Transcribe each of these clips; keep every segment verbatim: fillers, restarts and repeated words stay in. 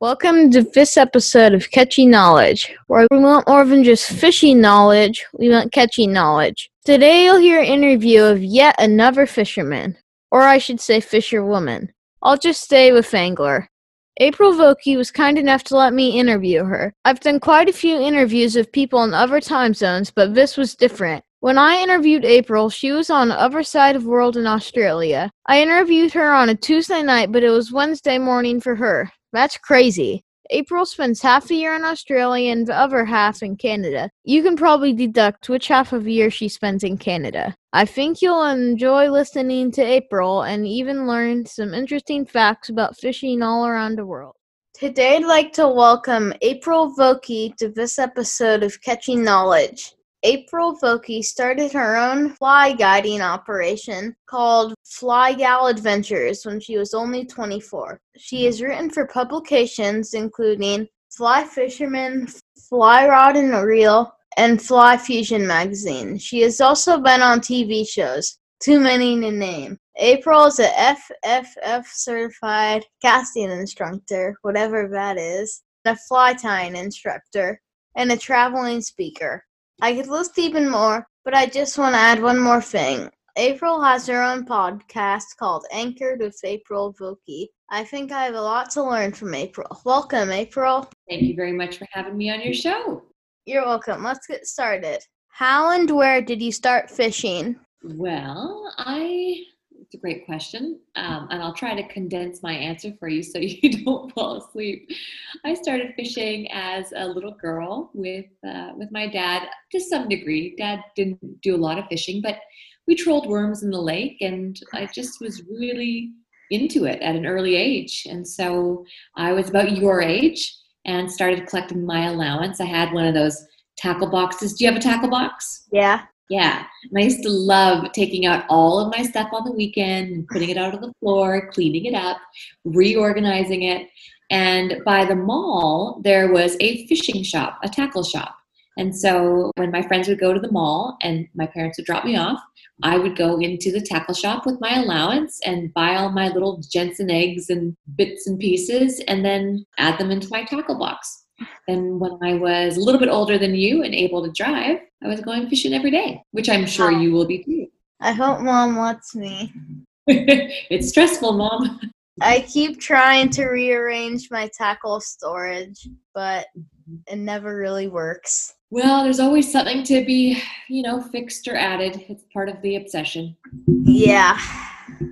Welcome to this episode of Catchy Knowledge, where we want more than just fishing knowledge, we want catchy knowledge. Today you'll hear an interview of yet another fisherman, or I should say fisherwoman. I'll just stay with angler. April Vokey was kind enough to let me interview her. I've done quite a few interviews of people in other time zones, but this was different. When I interviewed April, she was on the other side of the world in Australia. I interviewed her on a Tuesday night, but it was Wednesday morning for her. That's crazy. April spends half the year in Australia and the other half in Canada. You can probably deduct which half of the year she spends in Canada. I think you'll enjoy listening to April and even learn some interesting facts about fishing all around the world. Today I'd like to welcome April Vokey to this episode of Catching Knowledge. April Vokey started her own fly guiding operation called Fly Gal Adventures when she was only twenty-four. She has written for publications including Fly Fisherman, Fly Rod and Reel, and Fly Fusion Magazine. She has also been on T V shows, too many to name. April is a F F F certified casting instructor, whatever that is, a fly tying instructor, and a traveling speaker. I could list even more, but I just want to add one more thing. April has her own podcast called Anchored with April Vokey. I think I have a lot to learn from April. Welcome, April. Thank you very much for having me on your show. You're welcome. Let's get started. How and where did you start fishing? Well, I... It's a great question, um, and I'll try to condense my answer for you so you don't fall asleep. I started fishing as a little girl with uh, with my dad to some degree. Dad didn't do a lot of fishing, but we trolled worms in the lake, and I just was really into it at an early age. And so I was about your age and started collecting my allowance. I had one of those tackle boxes. Do you have a tackle box? Yeah. Yeah, and I used to love taking out all of my stuff on the weekend and putting it out on the floor, cleaning it up, reorganizing it. And by the mall, there was a fishing shop, a tackle shop. And so when my friends would go to the mall and my parents would drop me off, I would go into the tackle shop with my allowance and buy all my little Jensen eggs and bits and pieces and then add them into my tackle box. And when I was a little bit older than you and able to drive, I was going fishing every day, which I'm sure you will be too. I hope Mom wants me. It's stressful, Mom. I keep trying to rearrange my tackle storage, but it never really works. Well, there's always something to be, you know, fixed or added. It's part of the obsession. Yeah.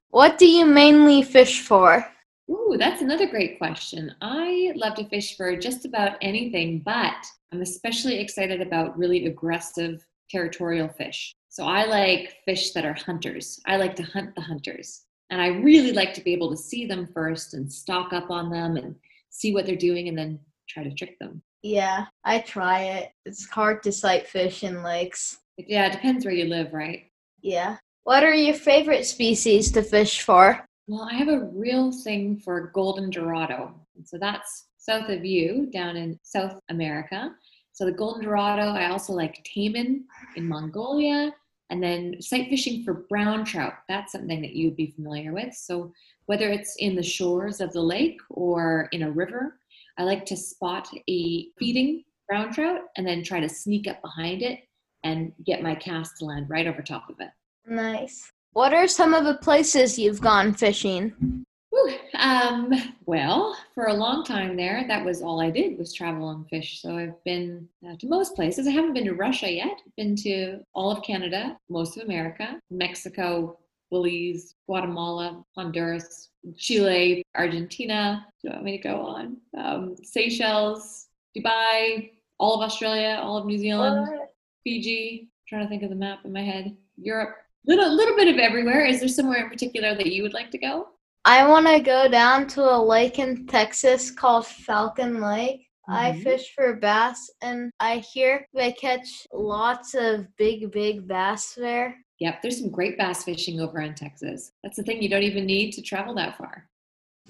What do you mainly fish for? Ooh, that's another great question. I love to fish for just about anything, but I'm especially excited about really aggressive territorial fish. So I like fish that are hunters. I like to hunt the hunters. And I really like to be able to see them first and stock up on them and see what they're doing and then try to trick them. Yeah, I try it. It's hard to sight fish in lakes. Yeah, it depends where you live, right? Yeah. What are your favorite species to fish for? Well, I have a real thing for Golden Dorado. So that's south of you, down in South America. So the Golden Dorado, I also like taimen in Mongolia. And then sight fishing for brown trout. That's something that you'd be familiar with. So whether it's in the shores of the lake or in a river, I like to spot a feeding brown trout and then try to sneak up behind it and get my cast to land right over top of it. Nice. What are some of the places you've gone fishing? Ooh, um, well, for a long time there, that was all I did was travel and fish. So I've been uh, to most places. I haven't been to Russia yet. I've been to all of Canada, most of America, Mexico, Belize, Guatemala, Honduras, Chile, Argentina. Do you want me to go on? Um, Seychelles, Dubai, all of Australia, all of New Zealand, what? Fiji. I'm trying to think of the map in my head. Europe. Little little bit of everywhere. Is there somewhere in particular that you would like to go? I want to go down to a lake in Texas called Falcon Lake. Mm-hmm. I fish for bass, and I hear they catch lots of big, big bass there. Yep, there's some great bass fishing over in Texas. That's the thing. You don't even need to travel that far.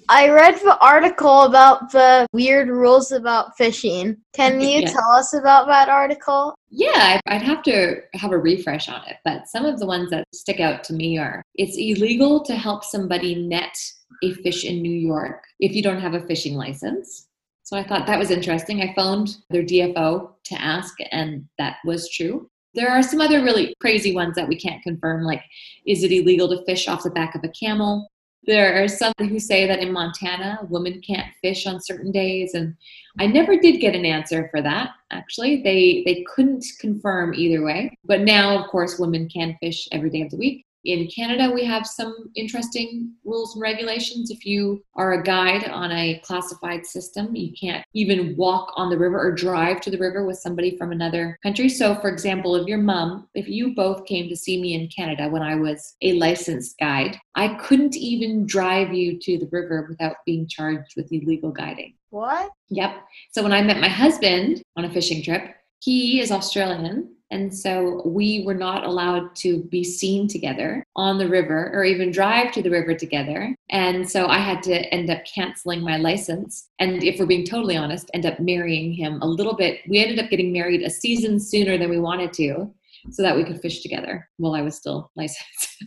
I read the article about the weird rules about fishing. Can you yeah. tell us about that article? Yeah, I'd have to have a refresh on it. But some of the ones that stick out to me are, it's illegal to help somebody net a fish in New York if you don't have a fishing license. So I thought that was interesting. I phoned their D F O to ask, and that was true. There are some other really crazy ones that we can't confirm, like, is it illegal to fish off the back of a camel? There are some who say that in Montana, women can't fish on certain days. And I never did get an answer for that, actually. They they couldn't confirm either way. But now, of course, women can fish every day of the week. In Canada, we have some interesting rules and regulations. If you are a guide on a classified system, you can't even walk on the river or drive to the river with somebody from another country. So, for example, if your mom, if you both came to see me in Canada when I was a licensed guide, I couldn't even drive you to the river without being charged with illegal guiding. What? Yep. So when I met my husband on a fishing trip, he is Australian. And so we were not allowed to be seen together on the river or even drive to the river together. And so I had to end up canceling my license. And if we're being totally honest, end up marrying him a little bit. We ended up getting married a season sooner than we wanted to so that we could fish together while I was still licensed.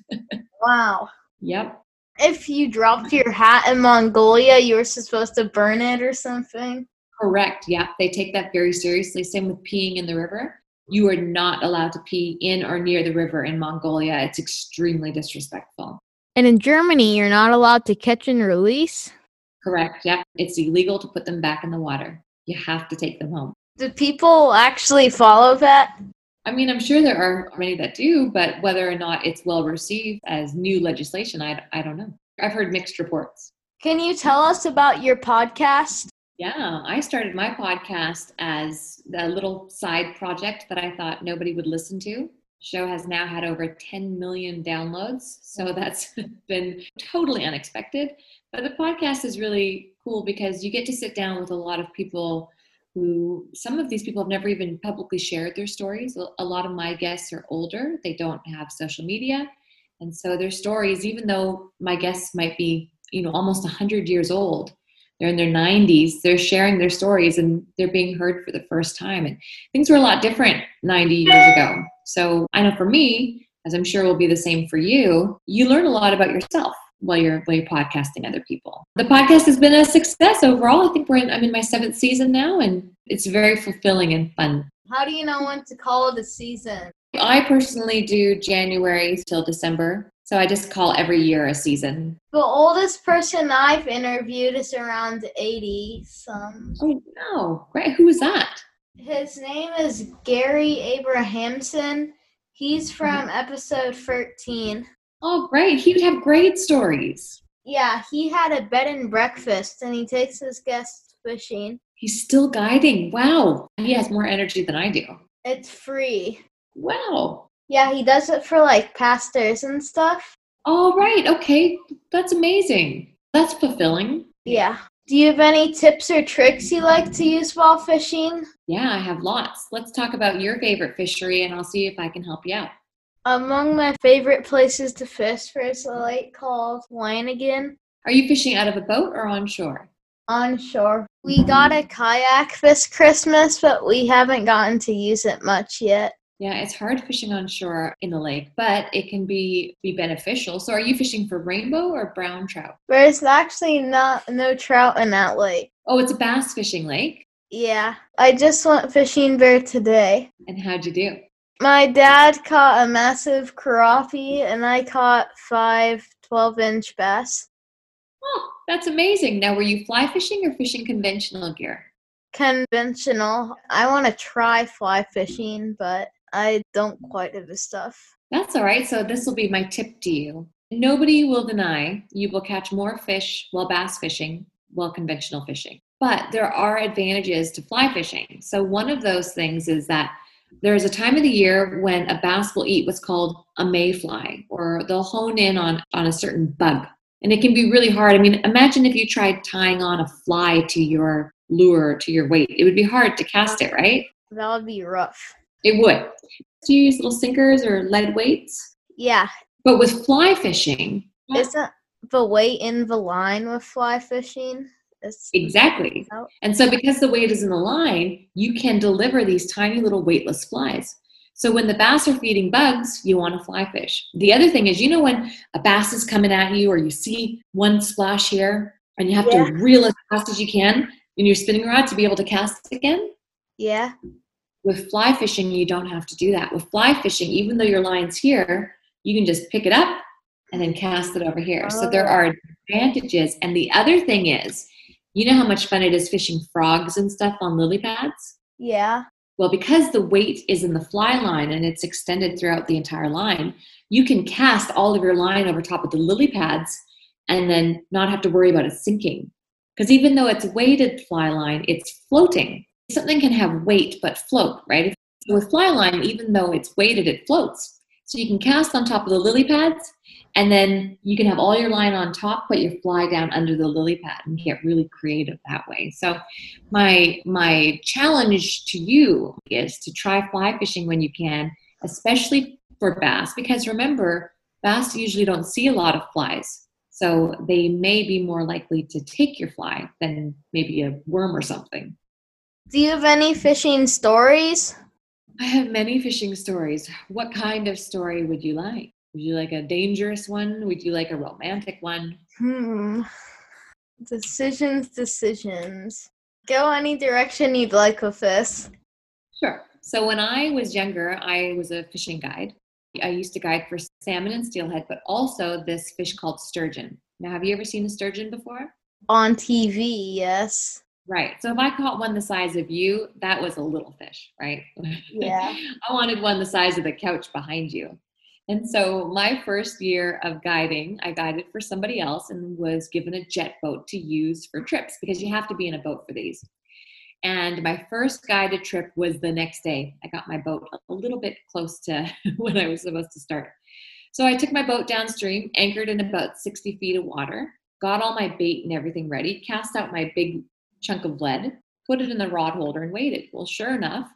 Wow. Yep. If you dropped your hat in Mongolia, you were supposed to burn it or something? Correct. Yeah. They take that very seriously. Same with peeing in the river. You are not allowed to pee in or near the river in Mongolia. It's extremely disrespectful. And in Germany, you're not allowed to catch and release? Correct, yeah. It's illegal to put them back in the water. You have to take them home. Do people actually follow that? I mean, I'm sure there are many that do, but whether or not it's well received as new legislation, I, I don't know. I've heard mixed reports. Can you tell us about your podcast? Yeah, I started my podcast as a little side project that I thought nobody would listen to. The show has now had over ten million downloads, so that's been totally unexpected. But the podcast is really cool because you get to sit down with a lot of people who, some of these people have never even publicly shared their stories. A lot of my guests are older. They don't have social media. And so their stories, even though my guests might be, you know, almost one hundred years old, they're in their nineties, they're sharing their stories and they're being heard for the first time. And things were a lot different ninety years ago. So I know for me, as I'm sure will be the same for you, you learn a lot about yourself while you're, while you're podcasting other people. The podcast has been a success overall. I think we're in, I'm in my seventh season now, and it's very fulfilling and fun. How do you know when to call it a season? I personally do January till December. So I just call every year a season. The oldest person I've interviewed is around eighty some. Oh, wow. Great. Who was that? His name is Gary Abrahamson. He's from episode thirteen. Oh, great. He would have great stories. Yeah, he had a bed and breakfast, and he takes his guests fishing. He's still guiding. Wow. He has more energy than I do. It's free. Wow. Yeah, he does it for, like, pastors and stuff. Oh, right. Okay. That's amazing. That's fulfilling. Yeah. Do you have any tips or tricks you like to use while fishing? Yeah, I have lots. Let's talk about your favorite fishery, and I'll see if I can help you out. Among my favorite places to fish, there's a lake called Winigan. Are you fishing out of a boat or on shore? On shore. We got a kayak this Christmas, but we haven't gotten to use it much yet. Yeah, it's hard fishing on shore in the lake, but it can be, be beneficial. So are you fishing for rainbow or brown trout? There's actually not no trout in that lake. Oh, it's a bass fishing lake? Yeah. I just went fishing there today. And how'd you do? My dad caught a massive crappie, and I caught five twelve-inch bass. Oh, that's amazing. Now, were you fly fishing or fishing conventional gear? Conventional. I want to try fly fishing, but I don't quite do this stuff. That's all right. So this will be my tip to you. Nobody will deny you will catch more fish while bass fishing, while conventional fishing. But there are advantages to fly fishing. So one of those things is that there's a time of the year when a bass will eat what's called a mayfly, or they'll hone in on, on a certain bug. And it can be really hard. I mean, imagine if you tried tying on a fly to your lure, to your weight. It would be hard to cast it, right? That would be rough. It would. Do you use little sinkers or lead weights? Yeah. But with fly fishing... Isn't the weight in the line with fly fishing? It's exactly. Out. And so because the weight is in the line, you can deliver these tiny little weightless flies. So when the bass are feeding bugs, you want to fly fish. The other thing is, you know when a bass is coming at you or you see one splash here and you have yeah. to reel as fast as you can? in your spinning rod to be able to cast again? Yeah. With fly fishing, you don't have to do that. With fly fishing, even though your line's here, you can just pick it up and then cast it over here. Oh. So there are advantages. And the other thing is, you know how much fun it is fishing frogs and stuff on lily pads? Yeah. Well, because the weight is in the fly line and it's extended throughout the entire line, you can cast all of your line over top of the lily pads and then not have to worry about it sinking. Because even though it's weighted fly line, it's floating. Something can have weight but float, right? So with fly line, even though it's weighted, it floats. So you can cast on top of the lily pads, and then you can have all your line on top, put your fly down under the lily pad, and get really creative that way. So my my challenge to you is to try fly fishing when you can, especially for bass, because remember, bass usually don't see a lot of flies. So they may be more likely to take your fly than maybe a worm or something. Do you have any fishing stories? I have many fishing stories. What kind of story would you like? Would you like a dangerous one? Would you like a romantic one? Hmm. Decisions, decisions. Go any direction you'd like with this. Sure. So when I was younger, I was a fishing guide. I used to guide for salmon and steelhead, but also this fish called sturgeon. Now, have you ever seen a sturgeon before? On T V, yes. Right. So if I caught one the size of you, that was a little fish, right? Yeah. I wanted one the size of the couch behind you. And so my first year of guiding, I guided for somebody else and was given a jet boat to use for trips, because you have to be in a boat for these. And my first guided trip was the next day. I got my boat a little bit close to when I was supposed to start. So I took my boat downstream, anchored in about sixty feet of water, got all my bait and everything ready, cast out my big chunk of lead, put it in the rod holder, and waited. Well, sure enough,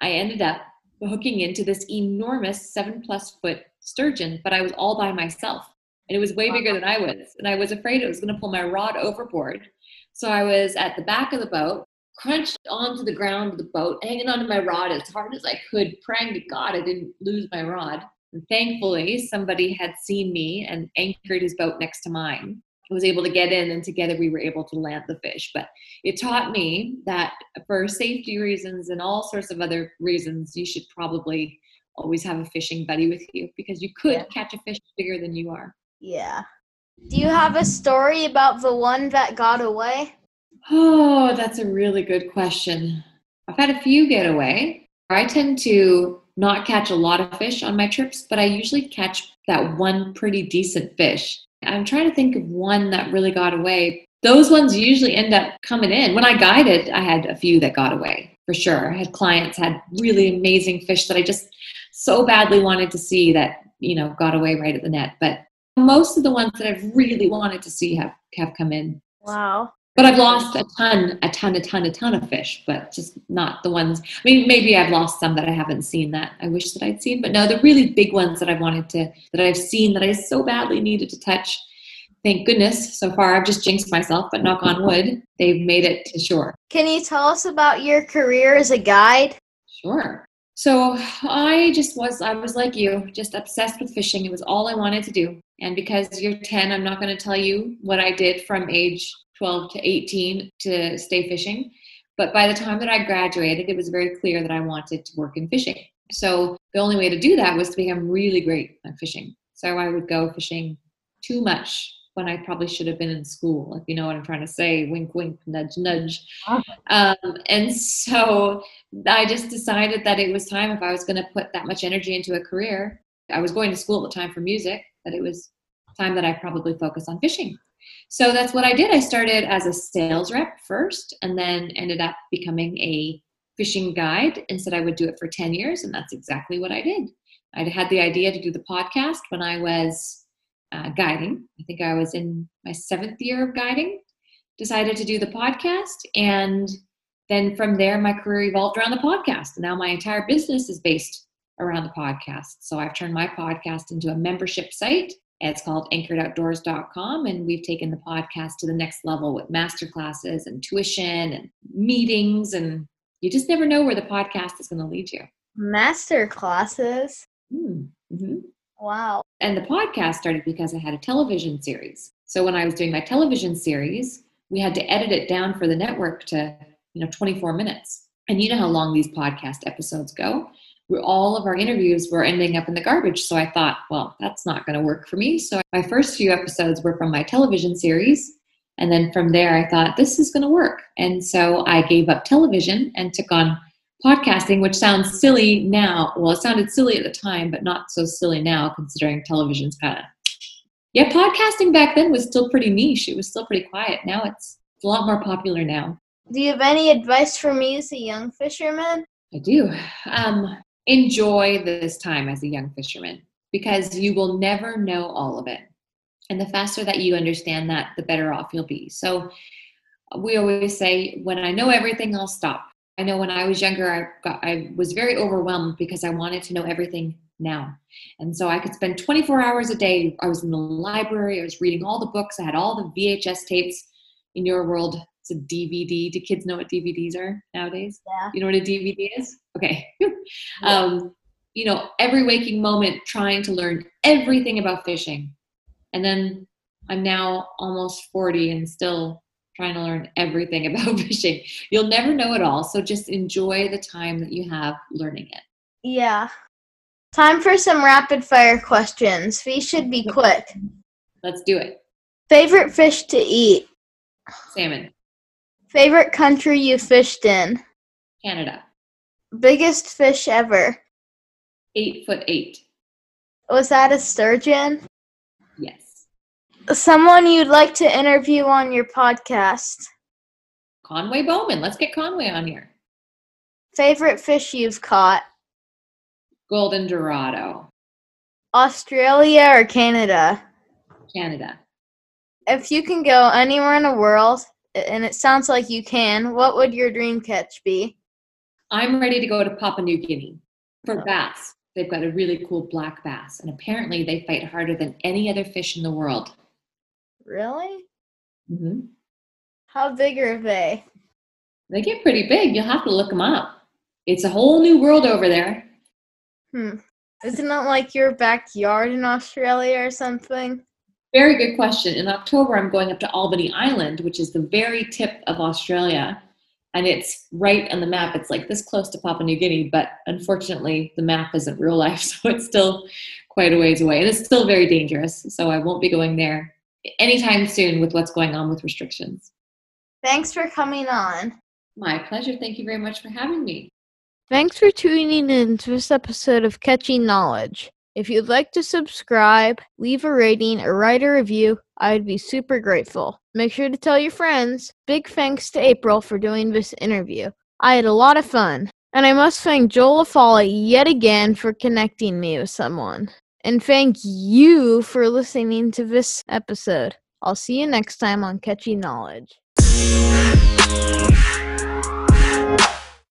I ended up hooking into this enormous seven plus foot sturgeon, but I was all by myself, and it was way bigger than I was. And I was afraid it was going to pull my rod overboard. So I was at the back of the boat, crunched onto the ground of the boat, hanging onto my rod as hard as I could, praying to God I didn't lose my rod. And thankfully, somebody had seen me and anchored his boat next to mine. I was able to get in, and together we were able to land the fish. But it taught me that for safety reasons and all sorts of other reasons, you should probably always have a fishing buddy with you, because you could yeah. catch a fish bigger than you are. Yeah. Do you have a story about the one that got away? Oh, that's a really good question. I've had a few get away. I tend to not catch a lot of fish on my trips, but I usually catch that one pretty decent fish. I'm trying to think of one that really got away. Those ones usually end up coming in. When I guided, I had a few that got away, for sure. I had clients, had really amazing fish that I just so badly wanted to see that, you know, got away right at the net. But most of the ones that I've really wanted to see have, have come in. Wow. But I've lost a ton, a ton, a ton, a ton of fish, but just not the ones. I mean, maybe I've lost some that I haven't seen that I wish that I'd seen, but no, the really big ones that I've wanted to, that I've seen that I so badly needed to touch. Thank goodness, so far I've just jinxed myself, but knock on wood, they've made it to shore. Can you tell us about your career as a guide? Sure. So I just was, I was like you, just obsessed with fishing. It was all I wanted to do. And because you're ten, I'm not going to tell you what I did from age twelve to eighteen to stay fishing. But by the time that I graduated, it was very clear that I wanted to work in fishing. So the only way to do that was to become really great at fishing. So I would go fishing too much when I probably should have been in school, if you know what I'm trying to say, wink, wink, nudge, nudge. Um, and so I just decided that it was time, if I was going to put that much energy into a career, I was going to school at the time for music, that it was time that I probably focus on fishing. So that's what I did. I started as a sales rep first, and then ended up becoming a fishing guide, and said I would do it for ten years. And that's exactly what I did. I had the idea to do the podcast when I was uh, guiding. I think I was in my seventh year of guiding, decided to do the podcast. And then from there, my career evolved around the podcast. Now my entire business is based around the podcast. So I've turned my podcast into a membership site. It's called anchored outdoors dot com, and we've taken the podcast to the next level with masterclasses and tuition and meetings, and you just never know where the podcast is going to lead you. Masterclasses? Mm-hmm. Wow. And the podcast started because I had a television series. So when I was doing my television series, we had to edit it down for the network to, you know, twenty-four minutes. And you know how long these podcast episodes go. We're, all of our interviews were ending up in the garbage. So I thought, well, that's not going to work for me. So my first few episodes were from my television series. And then from there, I thought, this is going to work. And so I gave up television and took on podcasting, which sounds silly now. Well, it sounded silly at the time, but not so silly now, considering television's kind of... Yeah, podcasting back then was still pretty niche. It was still pretty quiet. Now it's a lot more popular now. Do you have any advice for me as a young fisherman? I do. Um, enjoy this time as a young fisherman, because you will never know all of it. And the faster that you understand that, the better off you'll be. So we always say, when I know everything, I'll stop. I know when I was younger, I, got, I was very overwhelmed because I wanted to know everything now. And so I could spend twenty-four hours a day. I was in the library. I was reading all the books. I had all the V H S tapes. In your world, it's a D V D. Do kids know what D V Ds are nowadays? Yeah. You know what a D V D is? Okay. Yeah. Um, you know, every waking moment trying to learn everything about fishing. And then I'm now almost forty and still trying to learn everything about fishing. You'll never know it all. So just enjoy the time that you have learning it. Yeah. Time for some rapid fire questions. These should be quick. Let's do it. Favorite fish to eat? Salmon. Favorite country you fished in? Canada. Biggest fish ever? Eight foot eight. Was that a sturgeon? Yes. Someone you'd like to interview on your podcast? Conway Bowman. Let's get Conway on here. Favorite fish you've caught? Golden Dorado. Australia or Canada? Canada. If you can go anywhere in the world, and it sounds like you can, what would your dream catch be? I'm ready to go to Papua New Guinea for bass. They've got a really cool black bass, and apparently they fight harder than any other fish in the world. Really? Mm-hmm. How big are they? They get pretty big. You'll have to look them up. It's a whole new world over there. Hmm. Isn't that like your backyard in Australia or something? Very good question. In October, I'm going up to Albany Island, which is the very tip of Australia. And it's right on the map. It's like this close to Papua New Guinea, but unfortunately, the map isn't real life, so it's still quite a ways away. And it's still very dangerous, so I won't be going there anytime soon with what's going on with restrictions. Thanks for coming on. My pleasure. Thank you very much for having me. Thanks for tuning in to this episode of Catching Knowledge. If you'd like to subscribe, leave a rating, or write a review, I'd be super grateful. Make sure to tell your friends. Big thanks to April for doing this interview. I had a lot of fun. And I must thank Joel Lafolla yet again for connecting me with someone. And thank you for listening to this episode. I'll see you next time on Catching Knowledge.